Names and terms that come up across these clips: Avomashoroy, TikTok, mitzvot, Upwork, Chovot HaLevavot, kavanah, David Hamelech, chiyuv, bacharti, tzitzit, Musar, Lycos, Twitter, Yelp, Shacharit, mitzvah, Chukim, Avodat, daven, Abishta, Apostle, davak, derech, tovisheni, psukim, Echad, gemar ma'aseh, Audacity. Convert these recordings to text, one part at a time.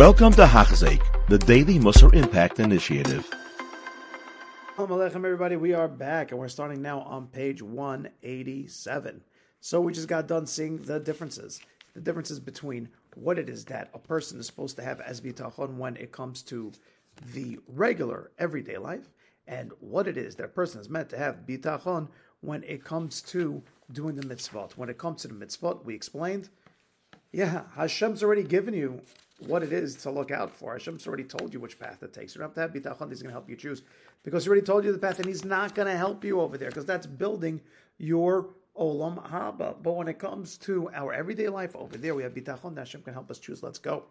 Welcome to Hachzek, the Daily Musar Impact Initiative. Shalom Aleichem, everybody. We are back, and we're starting now on page 187. So we just got done seeing the differences between what it is that a person is supposed to have as bitachon when it comes to the regular everyday life, and what it is that a person is meant to have bitachon when it comes to doing the mitzvot. When it comes to the mitzvot, we explained, Hashem's already given you what it is to look out for. Hashem's already told you which path it takes. You don't have to have bitachon that he's going to help you choose, because he already told you the path, and he's not going to help you over there, because that's building your olam haba. But when it comes to our everyday life over there, we have bitachon that Hashem can help us choose. Let's go.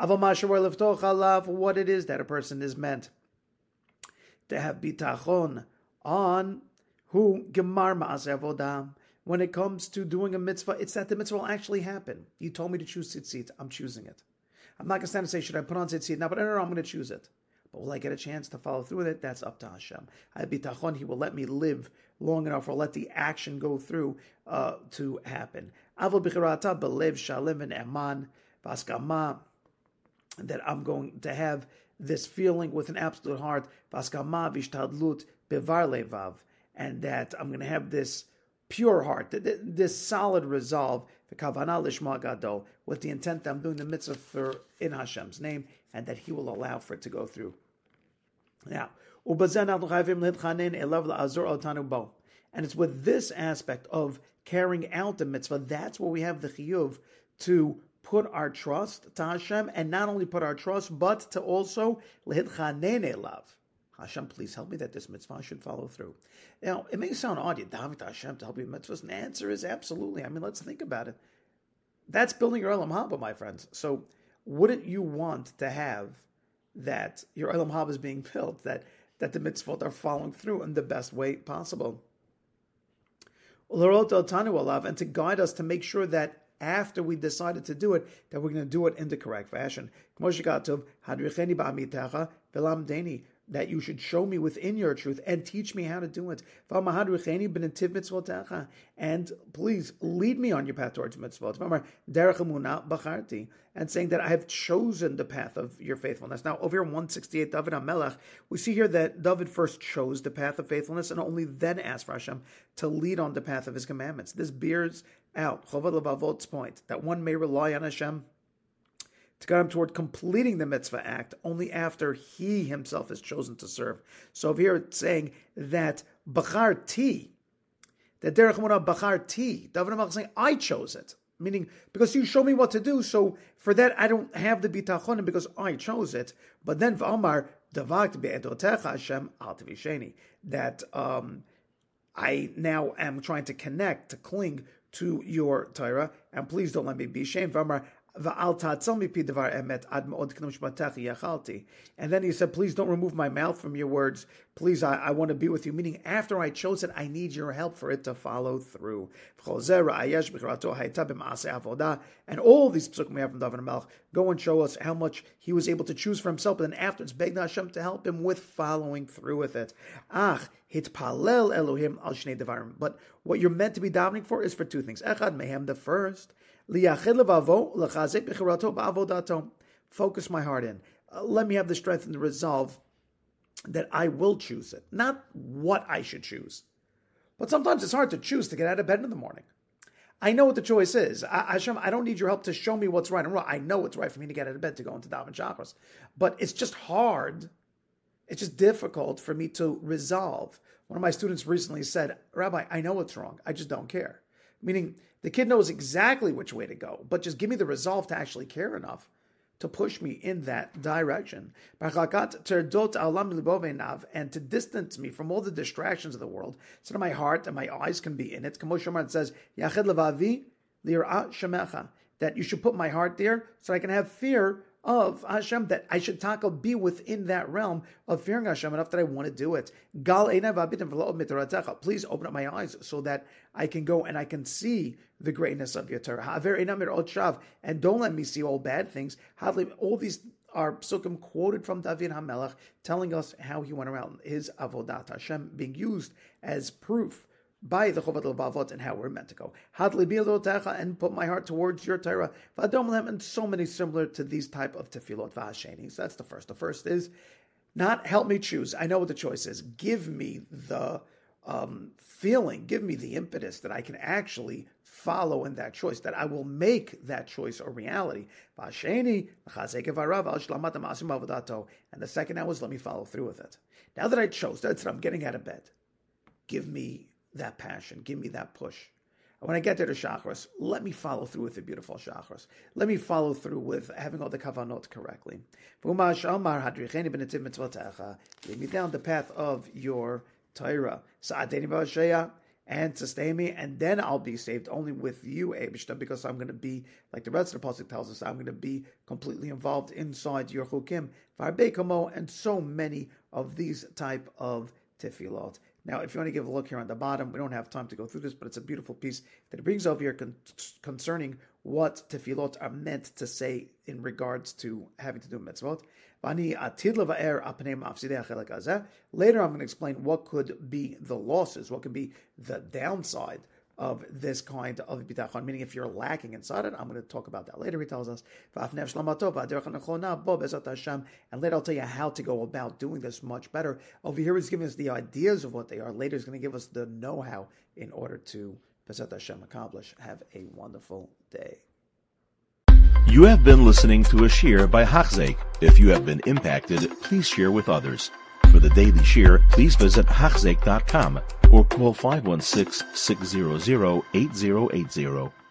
Avomashoroy, what it is that a person is meant to have bitachon on, who gemar ma'aseh Avodat. When it comes to doing a mitzvah, it's that the mitzvah will actually happen. You told me to choose tzitzit. I'm choosing it. I'm not going to stand and say, should I put on tzitzit now? But no, I'm going to choose it. But will I get a chance to follow through with it? That's up to Hashem. I have bitachon. He will let me live long enough, or let the action go through to happen. Avol b'chirata b'lev shalem and eman v'askama, that I'm going to have this feeling with an absolute heart, v'askama v'ishtadlut b'var levav, and that I'm going to have this pure heart, this solid resolve, the kavanah lishma gadol, with the intent that I'm doing the mitzvah in Hashem's name, and that He will allow for it to go through. Now, and it's with this aspect of carrying out the mitzvah, that's where we have the chiyuv to put our trust to Hashem, and not only put our trust, but to also lehitchanen elav. Hashem, please help me that this mitzvah should follow through. Now, it may sound odd, you daven to Hashem to help you with mitzvahs. And the answer is absolutely. I mean, let's think about it. That's building your olam haba, my friends. So wouldn't you want to have that your olam haba is being built, that the mitzvot are following through in the best way possible? And to guide us to make sure that after we decided to do it, that we're going to do it in the correct fashion. That you should show me within your truth and teach me how to do it. And please lead me on your path towards mitzvot. Derech bacharti, and saying that I have chosen the path of your faithfulness. Now, over here in 168, David Hamelech, we see here that David first chose the path of faithfulness and only then asked for Hashem to lead on the path of His commandments. This bears out Chovot HaLevavot's point that one may rely on Hashem to guide him toward completing the mitzvah act only after he himself is chosen to serve. So over here it's saying that bacharti, that derech bacharti, David HaMelech is saying, I chose it. Meaning, because you show me what to do, so for that I don't have the bitachon, because I chose it. But then v'amar davak beedotecha Hashem al tovisheni, that I now am trying to connect, to cling to your Torah, and please don't let me be ashamed. V'amar and then he said, please don't remove my mouth from your words. Please, I want to be with you. Meaning, after I chose it, I need your help for it to follow through. And all these psukim we have from David HaMelech go and show us how much he was able to choose for himself, but then afterwards begged Hashem to help him with following through with it. But what you're meant to be davening for is for two things. Echad mehem, the first, focus my heart in. Let me have the strength and the resolve that I will choose it. Not what I should choose. But sometimes it's hard to choose to get out of bed in the morning. I know what the choice is. Hashem, I don't need your help to show me what's right and wrong. I know what's right for me to get out of bed, to go into daven chakras. But it's just hard. It's just difficult for me to resolve. One of my students recently said, Rabbi, I know what's wrong. I just don't care. Meaning, the kid knows exactly which way to go, but just give me the resolve to actually care enough to push me in that direction. And to distance me from all the distractions of the world, so that my heart and my eyes can be in it. It says, that you should put my heart there so I can have fear of Hashem, that I should be within that realm of fearing Hashem enough that I want to do it. Please open up my eyes so that I can go and I can see the greatness of your Torah. And don't let me see all bad things. All these are psukim quoted from David HaMelech, telling us how he went around his Avodat, Hashem being used as proof by the Chovot HaLevavot and how we're meant to go. Hadli beedotecha, and put my heart towards your Torah. V'adom lehem, and so many similar to these type of tefillot v'hashenis. That's the first. The first is not help me choose. I know what the choice is. Give me the feeling, give me the impetus that I can actually follow in that choice, that I will make that choice a reality. And the second now is let me follow through with it. Now that I chose, that's what I'm getting out of bed. Give me that passion. Give me that push. And when I get there to Shacharit, let me follow through with the beautiful Shacharit. Let me follow through with having all the Kavanot correctly. Lead me down the path of your Torah, and sustain me, and then I'll be saved only with you, Abishta, because I'm going to be, like the rest of the Apostle tells us, I'm going to be completely involved inside your Chukim, and so many of these type of tefillot. Now, if you want to give a look here on the bottom, we don't have time to go through this, but it's a beautiful piece that it brings over here concerning what tefillot are meant to say in regards to having to do mitzvot. Later, I'm going to explain what could be the losses, what could be the downside of this kind of bitachon, meaning if you're lacking inside it. I'm going to talk about that later, he tells us. And later I'll tell you how to go about doing this much better. Over here he's giving us the ideas of what they are. Later he's going to give us the know-how in order to accomplish. Have a wonderful day. You have been listening to a shiur by Hachzek. If you have been impacted, please share with others. For the daily shiur, please visit Hachzek.com or call 516-600-8080.